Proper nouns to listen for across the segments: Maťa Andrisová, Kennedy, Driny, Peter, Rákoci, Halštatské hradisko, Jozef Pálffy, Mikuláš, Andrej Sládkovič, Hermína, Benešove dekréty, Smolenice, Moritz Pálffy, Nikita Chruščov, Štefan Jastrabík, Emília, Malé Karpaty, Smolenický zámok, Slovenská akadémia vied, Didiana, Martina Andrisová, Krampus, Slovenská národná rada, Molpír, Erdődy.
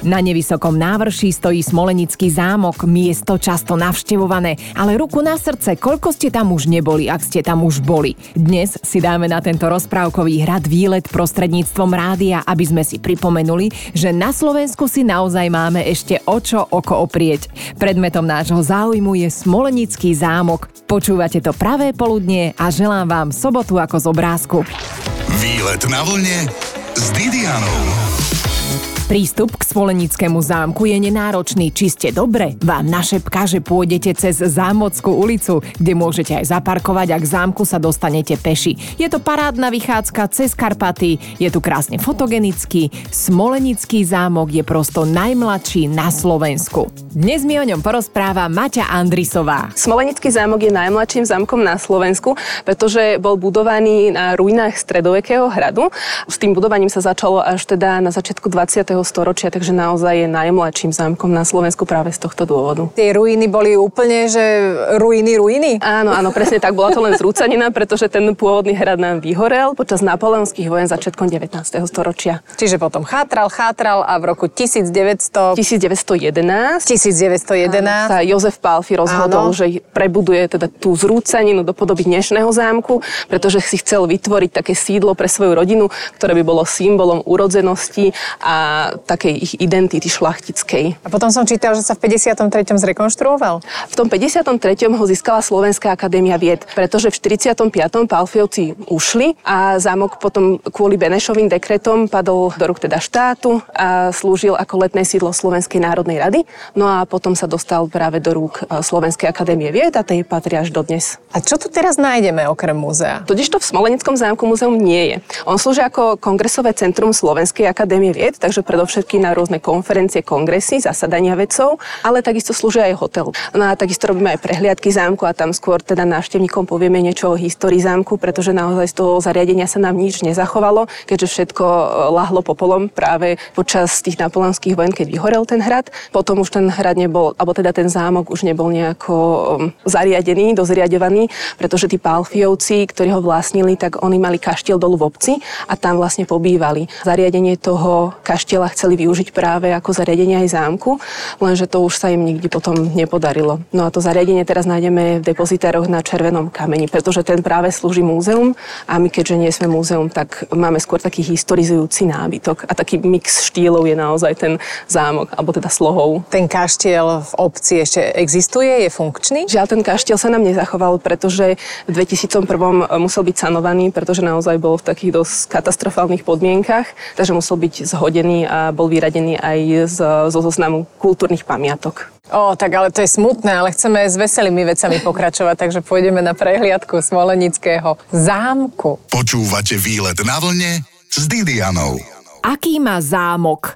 Na nevysokom návrší stojí Smolenický zámok, miesto často navštevované, ale ruku na srdce, koľko ste tam už neboli, ak ste tam už boli. Dnes si dáme na tento rozprávkový hrad výlet prostredníctvom rádia, aby sme si pripomenuli, že na Slovensku si naozaj máme ešte o čo oko oprieť. Predmetom nášho záujmu je Smolenický zámok. Počúvate to pravé poludnie a želám vám sobotu ako z obrázku. Výlet na vlne s Didianou. Prístup k Smolenickému zámku je nenáročný. Či ste dobre, vám našepká, že pôjdete cez Zámockú ulicu, kde môžete aj zaparkovať a k zámku sa dostanete peši. Je to parádna vychádzka cez Karpaty, je tu krásne fotogenický. Smolenický zámok je prosto najmladší na Slovensku. Dnes mi o ňom porozpráva Maťa Andrisová. Smolenický zámok je najmladším zámkom na Slovensku, pretože bol budovaný na ruinách stredovekého hradu. S tým budovaním sa začalo až teda na začiatku 20. storočia, takže naozaj je najmladším zámkom na Slovensku práve z tohto dôvodu. Tie ruiny boli úplne, že ruiny? Áno, presne tak. Bola to len zrúcanina, pretože ten pôvodný hrad nám vyhorel počas napoleonských vojen začiatkom 19. storočia. Čiže potom chátral a v roku 1911 sa Jozef Pálffy rozhodol, že prebuduje teda tú zrúcaninu do podoby dnešného zámku, pretože si chcel vytvoriť také sídlo pre svoju rodinu, ktoré by bolo symbolom urodzenosti a takej ich identity šlachtickej. A potom som čítal, že sa v 53. zrekonštruoval. V tom 53. ho získala Slovenská akadémia vied, pretože v 45. Pálffyovci ušli a zámok potom kvôli Benešovým dekretom padol do rúk teda štátu a slúžil ako letné sídlo Slovenskej národnej rady. No a potom sa dostal práve do rúk Slovenskej akadémie vied a tej patrí až dodnes. A čo tu teraz nájdeme okrem múzea? Totižto v Smolenickom zámku múzeum nie je. On slúži ako kongresové centrum Slovenskej akadémie vied, takže predovšetkým na rôzne konferencie, kongresy, zasadania vedcov, ale takisto slúži aj hotel. No a takisto robíme aj prehliadky zámku a tam skôr teda návštevníkom povieme niečo o histórii zámku, pretože naozaj z toho zariadenia sa nám nič nezachovalo, keďže všetko lahlo popolom práve počas tých napoleonských vojen, keď vyhorel ten hrad. Potom už ten hrad nebol, alebo teda ten zámok už nebol nejako zariadený, dozriadevaný, pretože tí Pálffyovci, ktorí ho vlastnili, tak oni mali kaštiel dolu v obci a tam vlastne pobývali. Zariadenie toho kaštieľa chceli využiť práve ako zariadenie aj zámku, lenže to už sa im nikdy potom nepodarilo. No a to zariadenie teraz nájdeme v depozitároch na Červenom kameni, pretože ten práve slúži múzeum a my keďže nie sme múzeum, tak máme skôr taký historizujúci nábytok a taký mix štýlov je naozaj ten zámok, alebo teda slohov. Ten kaštiel v obci ešte existuje? Je funkčný? Žiaľ, ten kaštiel sa nám nezachoval, pretože v 2001 musel byť sanovaný, pretože naozaj bol v takých dosť katastrofálnych podmienkach, takže musel byť zhodený a bol vyradený aj zo zoznamu kultúrnych pamiatok. Tak ale to je smutné, ale chceme s veselými vecami pokračovať, takže pôjdeme na prehliadku Smolenického zámku. Počúvate výlet na vlne s Didianou. Aký má zámok?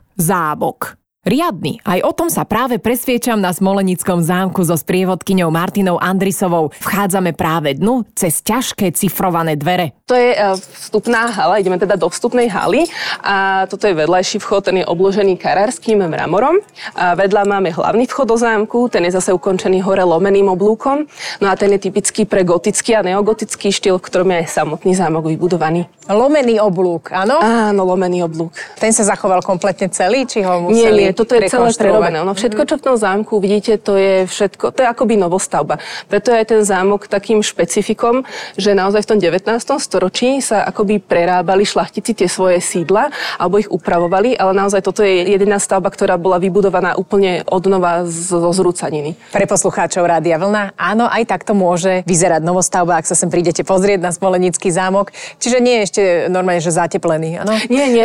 Riadny. Aj o tom sa práve presviečam na Smolenickom zámku so sprievodkyňou Martinou Andrisovou. Vchádzame práve dnu cez ťažké cifrované dvere. To je vstupná hala, ideme teda do vstupnej haly a toto je vedľajší vchod, ten je obložený karárským mramorom. A vedľa máme hlavný vchod do zámku, ten je zase ukončený hore lomeným oblúkom. No a ten je typický pre gotický a neogotický štýl, v ktorom je aj samotný zámok vybudovaný. Lomený oblúk, áno? Áno, lomený oblúk. Ten sa zachoval kompletne celý, či ho museli? Toto je celé prerobené. No všetko, čo v tom zámku vidíte, to je všetko, to je akoby novostavba. Preto je aj ten zámok takým špecifikom, že naozaj v tom 19. storočí sa akoby prerábali šlachtici tie svoje sídla alebo ich upravovali, ale naozaj toto je jediná stavba, ktorá bola vybudovaná úplne odnova zo zrúcaniny. Pre poslucháčov Rádia Vlna, áno, aj takto môže vyzerať novostavba, ak sa sem prídete pozrieť na Smolenický zámok. Čiže nie je ešte normálne, že zateplený, áno? Nie.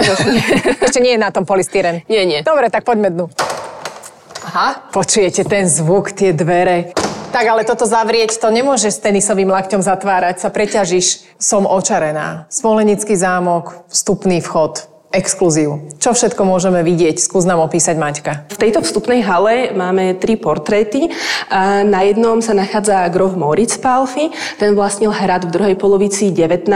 Ešte nie je na tom polystyren. Nie. Dobre, tak poďme dnu. Aha, počujete ten zvuk, tie dvere. Tak ale toto zavrieť, to nemôžeš s tenisovým lakťom zatvárať, sa preťažíš. Som očarená. Smolenický zámok, vstupný vchod. exkluzív. Čo všetko môžeme vidieť? Skús nám opísať, Maťka. V tejto vstupnej hale máme 3 portréty. Na jednom sa nachádza grof Moritz Pálffy. Ten vlastnil hrad v druhej polovici 19.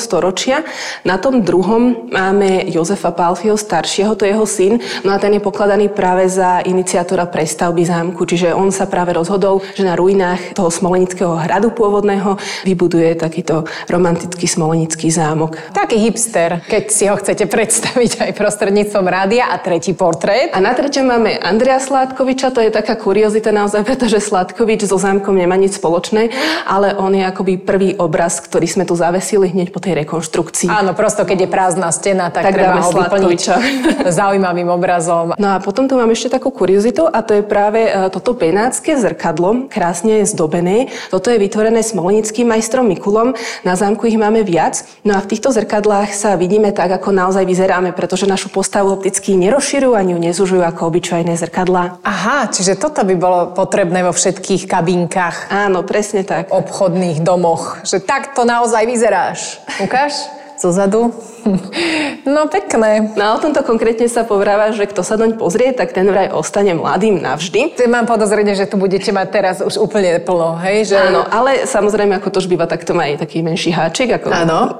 storočia. Na tom druhom máme Jozefa Pálffyho staršieho, to je jeho syn. No a ten je pokladaný práve za iniciátora prestavby zámku. Čiže on sa práve rozhodol, že na ruinách toho smolenického hradu pôvodného vybuduje takýto romantický smolenický zámok. Taký hipster, keď si ho chcete predstaviť aj prostredníctvom rádia. A tretí portrét. A na treťom máme Andreja Sládkoviča. To je taká kuriozita naozaj, pretože Sládkovič so zámkom nemá nič spoločné, ale on je akoby prvý obraz, ktorý sme tu zavesili hneď po tej rekonštrukcii. Áno, prosto keď je prázdna stena, tak treba ho vyplniť zaujímavým obrazom. No a potom tu máme ešte takú kuriozitu a to je práve toto benátske zrkadlo, krásne je zdobené. Toto je vytvorené smolenickým majstrom Mikulom. Na zámku ich máme viac. No a v týchto zrkadlách sa vidíme tak, ako naozaj vyzeráme, pretože našu postavu opticky nerozširujú ani ju nezužujú ako obyčajné zrkadlá. Aha, čiže toto by bolo potrebné vo všetkých kabinkách. Áno, presne tak. Obchodných domoch. Že takto naozaj vyzeráš. Ukáž? Zozadu. No pekné. No o tomto konkrétne sa povráva, že kto sa doň pozrie, tak ten vraj ostane mladým navždy. Mám podozrenie, že tu budete mať teraz už úplne plno, hej? Že... Áno, ale samozrejme, ako tož býva, tak to má aj taký menší háček, ako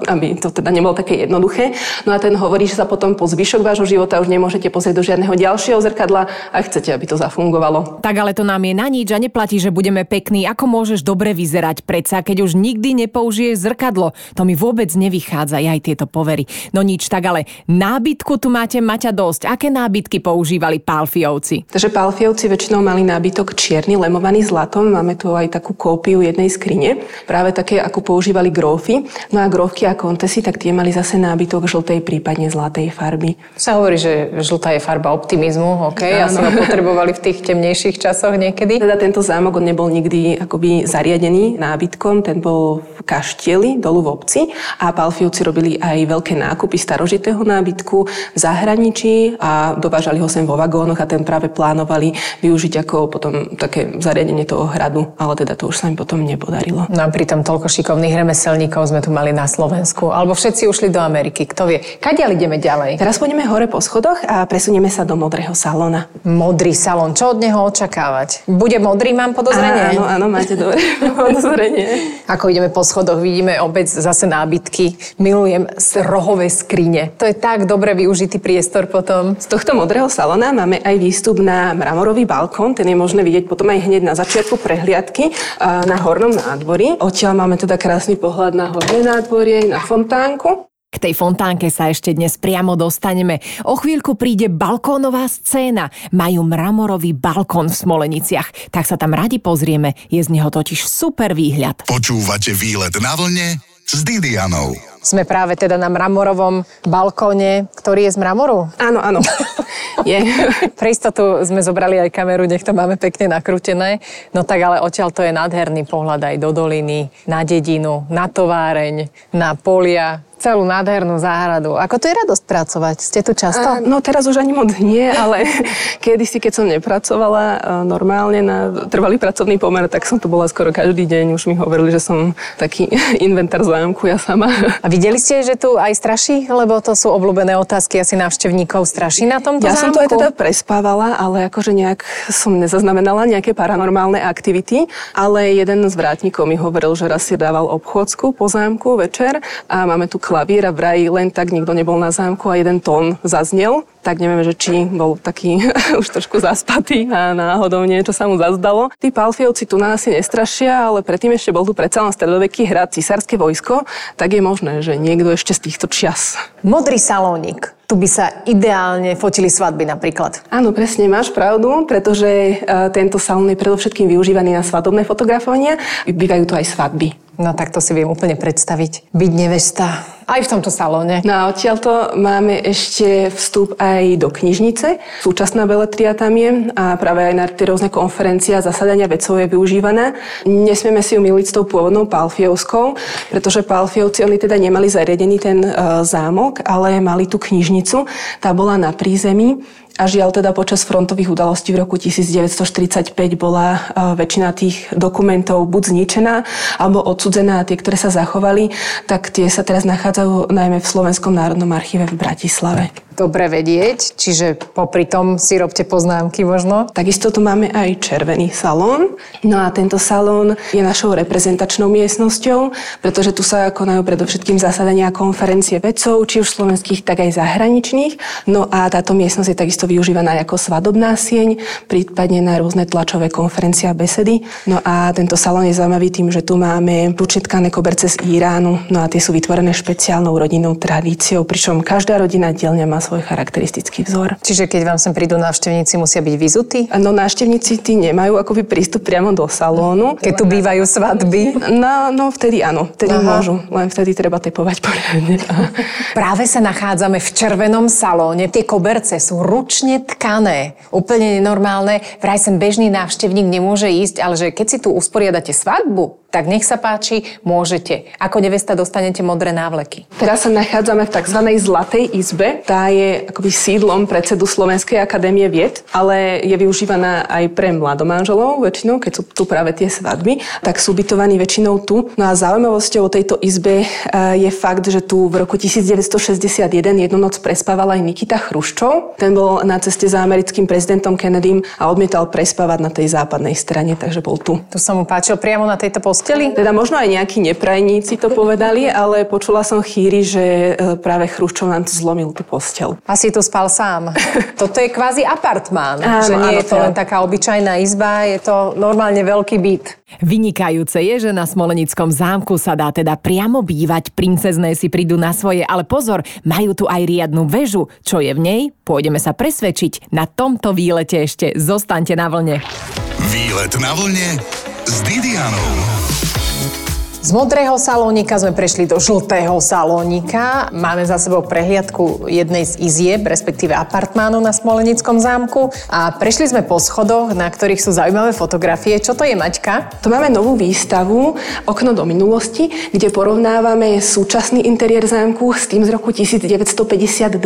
aby to teda nebolo také jednoduché. No a ten hovorí, že sa potom po zvyšok vášho života už nemôžete pozrieť do žiadneho ďalšieho zrkadla a chcete, aby to zafungovalo. Tak ale to nám je na nič a neplatí, že budeme pekní. Ako môžeš dobre vyzerať predsa, keď už nikdy nepoužiješ zrkadlo? To mi vôbec nevychádza. Aj tieto povery. No nič, tak ale nábytku tu máte, Maťa, dosť. Aké nábytky používali Pálffyovci? Takže Pálffyovci väčšinou mali nábytok čierny, lemovaný zlatom. Máme tu aj takú kópiu jednej skrine. Práve také, ako používali grófy. No a grófky a kontesy, tak tie mali zase nábytok žltej, prípadne zlatej farby. Sa hovorí, že žltá je farba optimizmu, okej? Okay? Asi ho potrebovali v tých temnejších časoch niekedy. Teda tento zámok, on nebol nikdy akoby zariadený nábytkom. Ten bol v kaštieli, dolu v obci. A Pálffyovci robili aj veľké nákupy starožitého nábytku v zahraničí a dovážali ho sem vo vagónoch a ten práve plánovali využiť ako potom také zariadenie toho hradu, ale teda to už sa im potom nepodarilo. No a pritom toľko šikovných remeselníkov sme tu mali na Slovensku, alebo všetci ušli do Ameriky, kto vie. Kadiaľ ideme ďalej? Teraz pôjdeme hore po schodoch a presunieme sa do modrého salóna. Modrý salón, čo od neho očakávať? Bude modrý, mám podozrenie? Áno, máte dobré podozrenie. Ako ideme po schodoch, vidíme opäť zase nábytky. Z rohové skrine. To je tak dobre využitý priestor potom. Z tohto modrého salóna máme aj výstup na mramorový balkón. Ten je možné vidieť potom aj hneď na začiatku prehliadky na hornom nádvorí. Odtiaľ máme teda krásny pohľad na horné nádvorie, na fontánku. K tej fontánke sa ešte dnes priamo dostaneme. O chvíľku príde balkónová scéna. Majú mramorový balkón v Smoleniciach. Tak sa tam radi pozrieme. Je z neho totiž super výhľad. Počúvate Výlet na vlne s Didianou. Sme práve teda na mramorovom balkóne, ktorý je z mramoru? Áno, áno. Je. Pre istotu sme zobrali aj kameru, nech to máme pekne nakrútené. No tak ale odtiaľ to je nádherný pohľad aj do doliny, na dedinu, na továreň, na polia. Celú nádhernú záhradu. Ako to je radosť pracovať? Ste tu často? No teraz už ani moc nie, ale kedysi, keď som nepracovala normálne na trvalý pracovný pomer, tak som tu bola skoro každý deň. Už mi hovorili, že som taký inventár zámku ja sama. A videli ste, že tu aj straší? Lebo to sú obľúbené otázky asi návštevníkov. Straší na tomto zámku? Ja som to aj teda prespávala, ale akože nejak som nezaznamenala nejaké paranormálne aktivity, ale jeden z vrátnikov mi hovoril, že raz si dával obchôdzku po zámku večer a máme tu klavír a vraj len tak nikto nebol na zámku a jeden tón zaznel. Tak nevieme, že či bol taký už trošku zaspatý a náhodou niečo sa mu zazdalo. Tí Pálffyovci tu nás asi nestrašia, ale predtým ešte bol tu predsa len stredoveký hrad, cisárske vojsko, tak je možné, že niekto ešte z týchto čias. Modrý salónik. Tu by sa ideálne fotili svadby napríklad. Áno, presne, máš pravdu, pretože tento salón je predovšetkým využívaný na svadobné fotografovania. Bývajú tu aj svadby. No tak to si viem úplne predstaviť. Byť nevesta. Aj v tomto salóne. No a odtiaľto máme ešte vstup aj do knižnice. Súčasná beletria tam je a práve aj na tie rôzne konferencie a zasadania vedcov je využívaná. Nesmieme si ju myliť s tou pôvodnou Pálffyovskou, pretože Pálffyovci oni teda nemali zariadený ten zámok, ale mali tú knižnicu. Tá bola na prízemí A žiaľ teda počas frontových udalostí v roku 1945 bola väčšina tých dokumentov buď zničená, alebo odsudzená. Tie, ktoré sa zachovali, tak tie sa teraz nachádzajú najmä v Slovenskom národnom archíve v Bratislave. Dobre vedieť, čiže popri tom si robte poznámky možno. Takisto tu máme aj červený salón. No a tento salón je našou reprezentačnou miestnosťou, pretože tu sa konajú predovšetkým zasadania konferencie vedcov, či už slovenských, tak aj zahraničných. No a táto miestnosť je takisto využívaná ako svadobná sieň, prípadne na rôzne tlačové konferencie a besedy. No a tento salón je zaujímavý tým, že tu máme ručne tkané koberce z Iránu. No a tie sú vytvorené špeciálnou rodinnou tradíciou, pričom každá rodina dielňa má svoj charakteristický vzor. Čiže keď vám sem prídu návštevníci, musia byť vyzutí? No návštevníci tí nemajú akoby prístup priamo do salónu. Keď tu bývajú svadby? No vtedy áno, vtedy môžu. Len vtedy treba tepovať poriadne. Práve sa nachádzame v červenom salóne. Tie koberce sú ručne tkané. Úplne nenormálne. Vraj sem bežný návštevník nemôže ísť, ale že keď si tu usporiadate svadbu, tak nech sa páči, môžete. Ako nevesta dostanete modré návleky. Teraz sa nachádzame v tzv. Zlatej izbe. Tá je akoby sídlom predsedu Slovenskej akadémie vied, ale je využívaná aj pre mladomanželov väčšinou, keď sú tu práve tie svadby, tak sú ubytovaní väčšinou tu. No a zaujímavosťou o tejto izbe je fakt, že tu v roku 1961 jednu noc prespával aj Nikita Chruščov. Ten bol na ceste za americkým prezidentom Kennedym a odmietal prespávať na tej západnej strane, takže bol tu. To sa mu páčilo priamo na tejto posteli. Teda možno aj nejakí neprajníci to povedali, ale počula som chýry, že práve Chruščov nám tu zlomil tú posteľ. Asi tu spal sám. Toto je kvázi apartmán, áno, že nie áno, je to len taká obyčajná izba, je to normálne veľký byt. Vynikajúce je, že na Smolenickom zámku sa dá teda priamo bývať, princezné si prídu na svoje, ale pozor, majú tu aj riadnu väžu. Čo je v nej? Pôjdeme sa presvedčiť. Na tomto výlete ešte zostaňte na vlne. Výlet na vlne s Didianou. Z modrého salónika sme prešli do žltého salónika. Máme za sebou prehliadku jednej z izieb, respektíve apartmánov na Smolenickom zámku. A prešli sme po schodoch, na ktorých sú zaujímavé fotografie. Čo to je, Maťka? To máme novú výstavu Okno do minulosti, kde porovnávame súčasný interiér zámku s tým z roku 1952,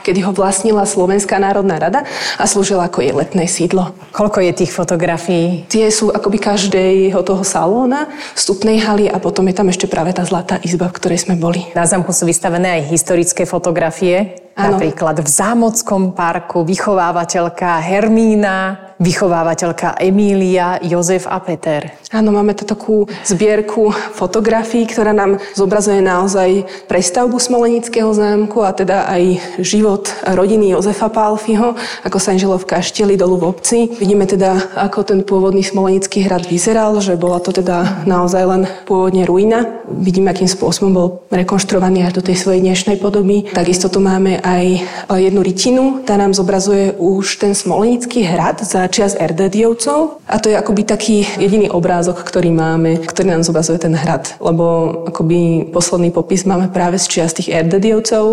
kedy ho vlastnila Slovenská národná rada a slúžila ako jej letné sídlo. Koľko je tých fotografií? Tie sú akoby každého toho salóna, vstupnej haly a potom je tam ešte práve tá zlatá izba, v ktorej sme boli. Na zámku sú vystavené aj historické fotografie. Áno. Napríklad v Zámockom parku vychovávateľka Hermína, vychovávateľka Emília, Jozef a Peter. Áno, máme tu takú zbierku fotografií, ktorá nám zobrazuje naozaj prestavbu Smolenického zámku a teda aj život rodiny Jozefa Pálffyho, ako sa im žilo v kaštieli dolu v obci. Vidíme teda, ako ten pôvodný Smolenický hrad vyzeral, že bola to teda naozaj len pôvodne ruina. Vidíme, akým spôsobom bol rekonštruovaný až do tej svojej dnešnej podoby. Takisto tu máme aj jednu rytinu, tá nám zobrazuje už ten Smolenický hrad za čias Erdődyovcov a to je akoby taký jediný obrázok, ktorý máme, ktorý nám zobrazuje ten hrad, lebo akoby posledný popis máme práve z čias tých Erdődyovcov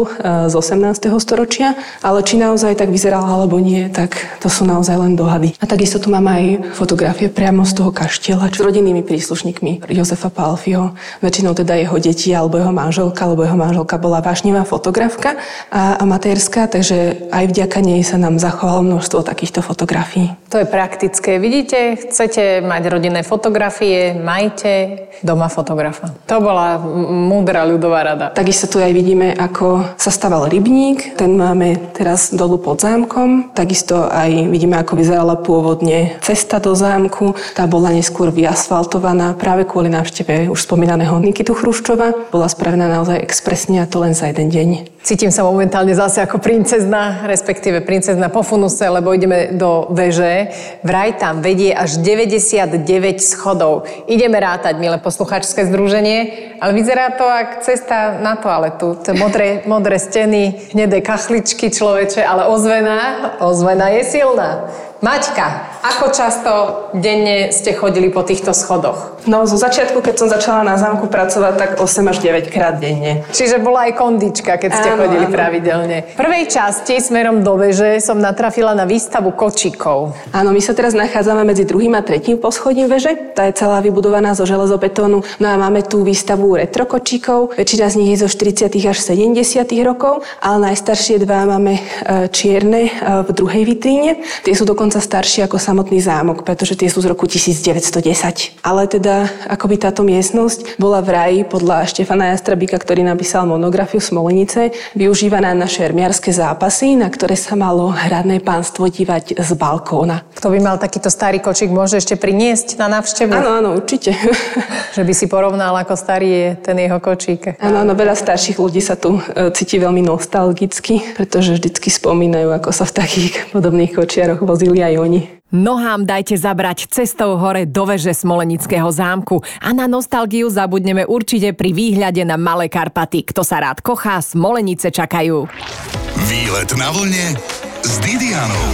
z 18. storočia, ale či naozaj tak vyzeral alebo nie, tak to sú naozaj len dohady. A takisto tu máme aj fotografie priamo z toho kaštieľa s rodinnými príslušníkmi Jozefa Pálffyho, väčšinou teda jeho deti alebo jeho manželka, lebo jeho manželka bola vášnivá fotografka a amatérska, takže aj vďaka nej sa nám zachovalo množstvo takýchto fotografií. To je praktické. Vidíte, chcete mať rodinné fotografie, majte doma fotografa. To bola múdra ľudová rada. Takisto tu aj vidíme, ako sa staval rybník. Ten máme teraz dolu pod zámkom. Takisto aj vidíme, ako vyzerala pôvodne cesta do zámku. Tá bola neskôr vyasfaltovaná práve kvôli návšteve už spomínaného Nikitu Chruščova. Bola spravená naozaj expresne a to len za jeden deň. Cítim sa momentálne zase ako princezna, respektíve princezna po funuse, lebo ideme do veže. Vraj tam vedie až 99 schodov. Ideme rátať, milé posluchačské združenie, ale vyzerá to ako cesta na toaletu. To modré steny, hnedé kachličky, človeče, ale ozvena je silná. Maťka, Ako často denne ste chodili po týchto schodoch? No, zo začiatku, keď som začala na zámku pracovať, tak 8 až 9 krát denne. Čiže bola aj kondička, keď ste chodili pravidelne. V prvej časti smerom do veže som natrafila na výstavu kočíkov. Áno, my sa teraz nachádzame medzi druhým a tretím poschodím veže. Tá je celá vybudovaná zo železobetónu. No a máme tu výstavu retro kočíkov. Väčšina z nich je zo 40. až 70. rokov, ale najstaršie dva máme čierne v druhej vitríne. Tie sú dokonca staršie ako samotný zámok, pretože tie sú z roku 1910. Ale teda, akoby táto miestnosť bola v raji podľa Štefana Jastrabíka, ktorý napísal monografiu Smolenice, využívaná na šermiarske zápasy, na ktoré sa malo hradné pánstvo dívať z balkóna. Kto by mal takýto starý kočík, môže ešte priniesť na návštevu? Áno, áno, určite. Že by si porovnal, ako starý je ten jeho kočík. Áno, áno, veľa starších ľudí sa tu cíti veľmi nostalgicky, pretože vždycky spomínajú, ako sa v takých podobných kočiaroch vozili aj oni. Nohám dajte zabrať cestou hore do veže Smolenického zámku a na nostalgiu zabudneme určite pri výhľade na Malé Karpaty. Kto sa rád kochá, Smolenice čakajú. Výlet na vlne s Didianou.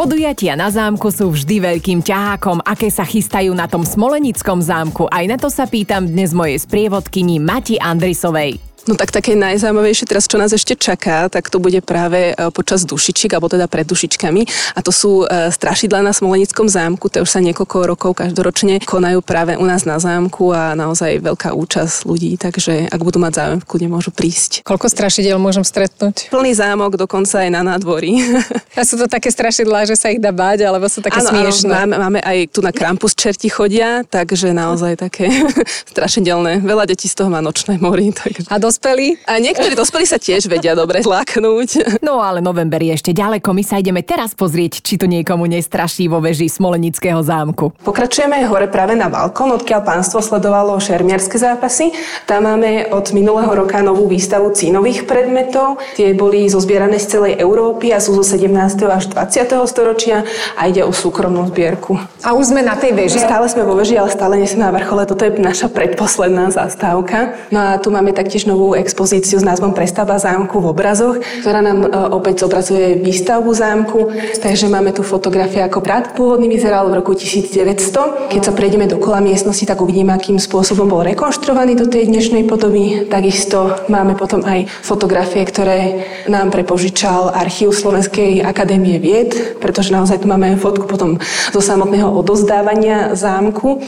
Podujatia na zámku sú vždy veľkým ťahákom, aké sa chystajú na tom Smolenickom zámku. Aj na to sa pýtam dnes mojej sprievodkyni Mati Andrisovej. No tak také najzaujímavejšie teraz, čo nás ešte čaká, tak to bude práve počas dušičiek, alebo teda pred dušičkami. A to sú strašidlá na Smolenickom zámku, to už sa niekoľko rokov každoročne konajú práve u nás na zámku a naozaj veľká účasť ľudí, takže ak budú mať záujem, kľudne môžu prísť. Koľko strašidiel môžem stretnúť? Plný zámok, dokonca aj na nádvorí. A sú to také strašidlá, že sa ich dá báť, alebo sú také smiešné? Máme aj tu na Krampus čerti chodia, takže naozaj také strašidelné. Veľa detí z toho má nočné mori, takže. A niektorí dospelí sa tiež vedia dobre zláknúť. No ale november je ešte ďaleko, my sa ideme teraz pozrieť, či tu niekomu nestraší vo veži Smolenického zámku. Pokračujeme hore práve na balkón, odkiaľ pánstvo sledovalo šermiarske zápasy. Tam máme od minulého roka novú výstavu cínových predmetov. Tie boli zozbierané z celej Európy a sú zo 17. až 20. storočia a ide o súkromnú zbierku. A už sme na tej veži. Stále sme vo veži, ale stále nie sme na vrchole. Toto je naša predposledná zastávka. No a tu máme taktiež novú expozíciu s názvom Prestavba zámku v obrazoch, ktorá nám opäť zobrazuje výstavbu zámku. Takže máme tu fotografie, ako prad pôvodný vyzeral v roku 1900. Keď sa prejdeme dokola miestnosti, tak uvidíme, akým spôsobom bol rekonštruovaný do tej dnešnej podoby. Takisto máme potom aj fotografie, ktoré nám prepožičal archív Slovenskej akadémie vied, pretože naozaj tu máme fotku potom zo samotného odozdávania zámku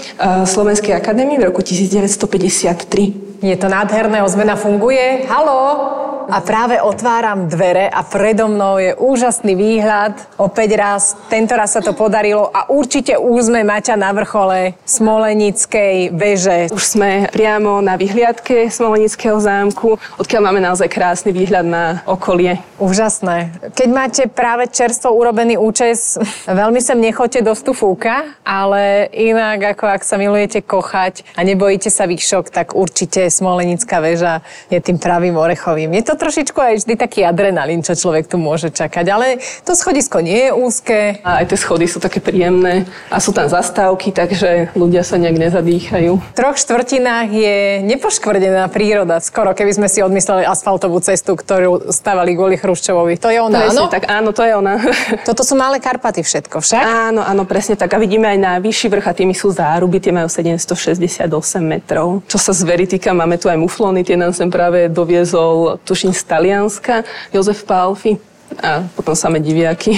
Slovenskej akadémie v roku 1953. Je to nádherné, ozmena funguje. Haló! A práve otváram dvere a predo mnou je úžasný výhľad. Opäť raz, tentoraz sa to podarilo a určite už sme, Maťa, na vrchole Smolenickej veže. Už sme priamo na vyhliadke Smolenického zámku, odkiaľ máme naozaj krásny výhľad na okolie. Úžasné. Keď máte práve čerstvo urobený účes, veľmi sem nechoďte do stufúka, ale inak, ako ak sa milujete kochať a nebojíte sa výšok, tak určite Smolenická väža je tým pravým orechovým. Je to trošičku aj vždy taký adrenalín, čo človek tu môže čakať, ale to schodisko nie je úzke. A aj tie schody sú také príjemné a sú tam zastávky, takže ľudia sa nejak nezadýchajú. V 3/4 je nepoškvrnená príroda. Skoro, keby sme si odmysleli asfaltovú cestu, ktorú stavali kvôli Chruščovovi. To je ona, presne, áno? Tak áno, to je ona. Toto sú Malé Karpaty všetko, však? Áno, áno, presne tak. A vidíme aj na vyšší vrch a tými sú záruby, tie majú 768 metrov. Čo sa zverí týka, máme tu aj muflóny, tie nám sem práve doviezol, tuším, z Talianska, Jozef Pálffy. A potom samé diviaky.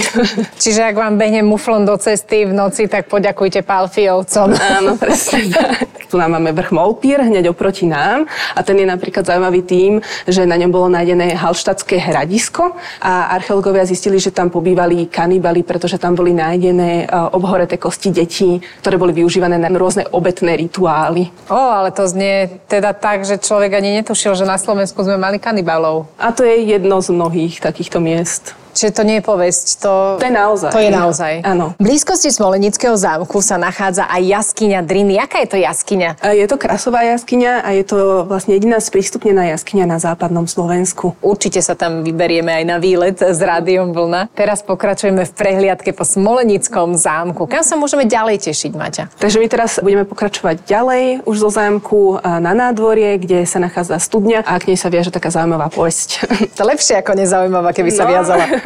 Čiže ak vám behne muflon do cesty v noci, tak poďakujte Pálfyovcom. Áno, presne tak. Tu nám máme vrch Molpír, hneď oproti nám. A ten je napríklad zaujímavý tým, že na ňom bolo nájdené Halštatské hradisko a archeológovia zistili, že tam pobývali kanibali, pretože tam boli nájdené obhoreté kosti detí, ktoré boli využívané na rôzne obetné rituály. Ale to znie teda tak, že človek ani netušil, že na Slovensku sme mali kanibalov. A to je jedno z mnohých takýchto miest. Čiže to nie je povesť, to je naozaj. To je naozaj. Áno. V blízkosti Smolenického zámku sa nachádza aj jaskyňa Driny. Aká je to jaskyňa? Je to krasová jaskyňa a je to vlastne jediná sprístupnená jaskyňa na západnom Slovensku. Určite sa tam vyberieme aj na výlet s Rádiom Vlna. Teraz pokračujeme v prehliadke po Smolenickom zámku. Kam sa môžeme ďalej tešiť, Maťa? Takže my teraz budeme pokračovať ďalej už zo zámku na nádvorie, kde sa nachádza studňa a k nej sa viaže taká zaujímavá povesť. To lepšie ako nezaujímavá, keby sa viazala.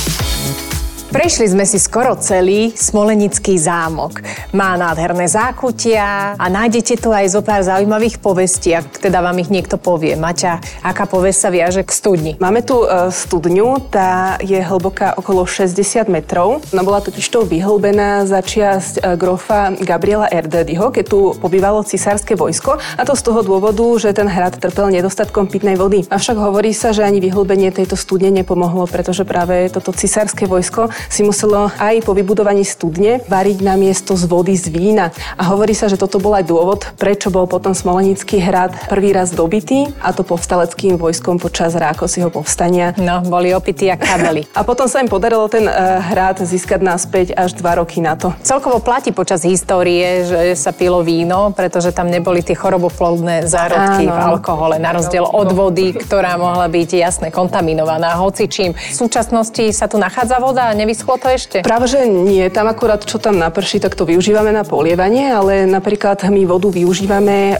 Prešli sme si skoro celý Smolenický zámok. Má nádherné zákutia a nájdete tu aj zo pár zaujímavých povestí, ak teda vám ich niekto povie. Maťa, aká povesť sa viaže k studni? Máme tu studňu, tá je hlboká okolo 60 metrov. Ona bola totižto vyhlbená za čiasť grofa Gabriela Erdődyho, keď tu pobývalo cisárske vojsko, a to z toho dôvodu, že ten hrad trpel nedostatkom pitnej vody. Avšak hovorí sa, že ani vyhlbenie tejto studne nepomohlo, pretože práve toto cisárske vojsko si muselo aj po vybudovaní studne variť na miesto z vody z vína. A hovorí sa, že toto bol aj dôvod, prečo bol potom Smolenický hrad prvý raz dobitý, a to povstaleckým vojskom počas Rákociho povstania. No, boli opití a kabeli. A potom sa im podarilo ten hrad získať naspäť až 2 roky na to. Celkovo platí počas histórie, že sa pilo víno, pretože tam neboli tie choroboplodné zárodky v alkohole, na rozdiel od vody, ktorá mohla byť jasne kontaminovaná hocičím. V súčasnosti sa tu nachádza voda a vyschlo to ešte? Práve, že nie. Tam akurát, čo tam naprší, tak to využívame na polievanie, ale napríklad my vodu využívame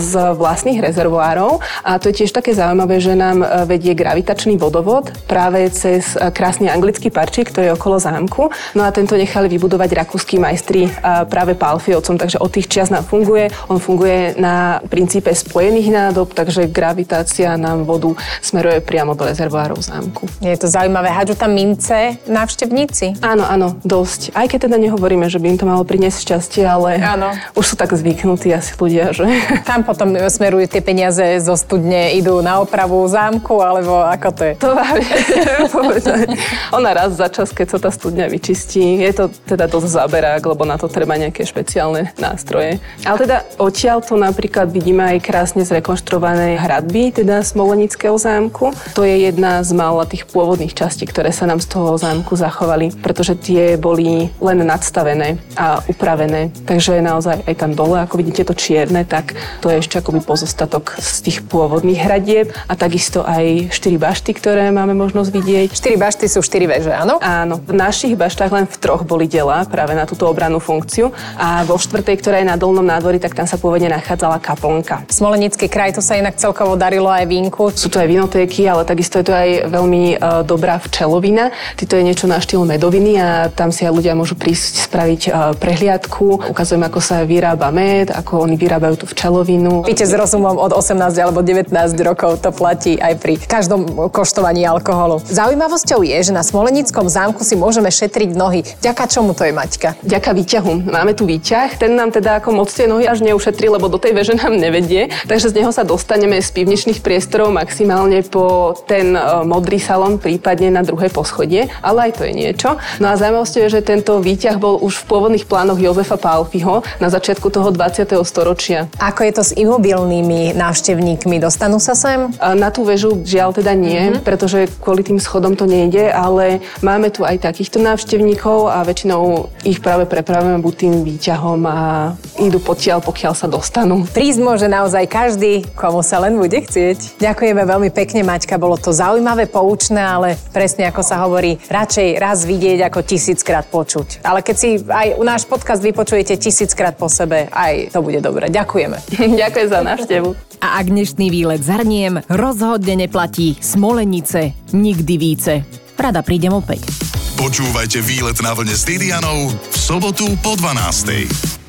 z vlastných rezervoárov, a to je tiež také zaujímavé, že nám vedie gravitačný vodovod práve cez krásny anglický parčík, ktorý je okolo zámku. No a tento nechali vybudovať rakúski majstri práve Pálffyovcom, takže od tých čias nám funguje. On funguje na princípe spojených nádob, takže gravitácia nám vodu smeruje priamo do rezervoárov zámku. Je to zaujímavé. Hádžu tam mince návštev Nici. Áno, dosť. Aj keď teda nehovoríme, že by im to malo priniesť šťastie, ale áno, už sú tak zvyknutí asi ľudia, že? Tam potom smerujú tie peniaze zo studne, idú na opravu zámku, alebo ako to je? To vám neviem povedať. Ona raz za čas, keď sa tá studňa vyčistí, je to teda dosť záberák, lebo na to treba nejaké špeciálne nástroje. Ale teda odtiaľ to napríklad vidíme aj krásne zrekonštruované hradby, teda Smolenického zámku. To je jedna z mála tých pôvodných častí, ktoré sa nám z toho zámku zachovali, pretože tie boli len nadstavené a upravené. Takže naozaj aj tam dole, ako vidíte to čierne, tak to je ešte akoby pozostatok z tých pôvodných hradieb, a takisto aj 4 bašty, ktoré máme možnosť vidieť. 4 bašty sú 4 veže, áno? Áno. V našich baštách len v 3 boli delá práve na túto obrannú funkciu, a vo 4, ktorá je na dolnom nádvorí, tak tam sa pôvodne nachádzala kaplnka. Smolenický kraj, to sa inak celkovo darilo aj vínku. Sú to aj vinotéky, ale takisto je to aj veľmi dobrá včelovina. To je niečo na štýl medoviny, a tam si aj ľudia môžu prísť spraviť prehliadku. Ukazujem, ako sa vyrába med, ako oni vyrábajú tú včelovinu. Píte s rozumom od 18 alebo 19 rokov, to platí aj pri každom koštovaní alkoholu. Zaujímavosťou je, že na Smolenickom zámku si môžeme šetriť nohy. Vďaka čomu to je, Maťka? Vďaka výťahu. Máme tu výťah, ten nám teda ako moc tie nohy až neušetrí, lebo do tej veže nám nevedie, takže z neho sa dostaneme z pivničných priestorov maximálne po ten modrý salón, prípadne na druhé poschodie. Ale aj to je niečo. No a zaujímavosťou je, že tento výťah bol už v pôvodných plánoch Jozefa Pálffyho na začiatku toho 20. storočia. Ako je to s imobilnými návštevníkmi? Dostanú sa sem? Na tú väžu žiaľ teda nie, pretože kvôli tým schodom to nejde, ale máme tu aj takýchto návštevníkov a väčšinou ich práve prepravujeme buď tým výťahom a idú potiaľ, pokiaľ sa dostanú. Prísť môže naozaj každý, komu sa len bude chcieť. Ďakujeme veľmi pekne, Maťka, bolo to zaujímavé, poučné, ale presne ako sa hovorí, radšej raz vidieť, ako 1000-krát počuť. Ale keď si aj náš podcast vypočujete 1000-krát po sebe, aj to bude dobre. Ďakujeme. Ďakujem za návštevu. A ak dnešný výlet zhrniem, rozhodne neplatí Smolenice nikdy více. Rada prídem opäť. Počúvajte Výlet na vlne s Didianou v sobotu po 12:00.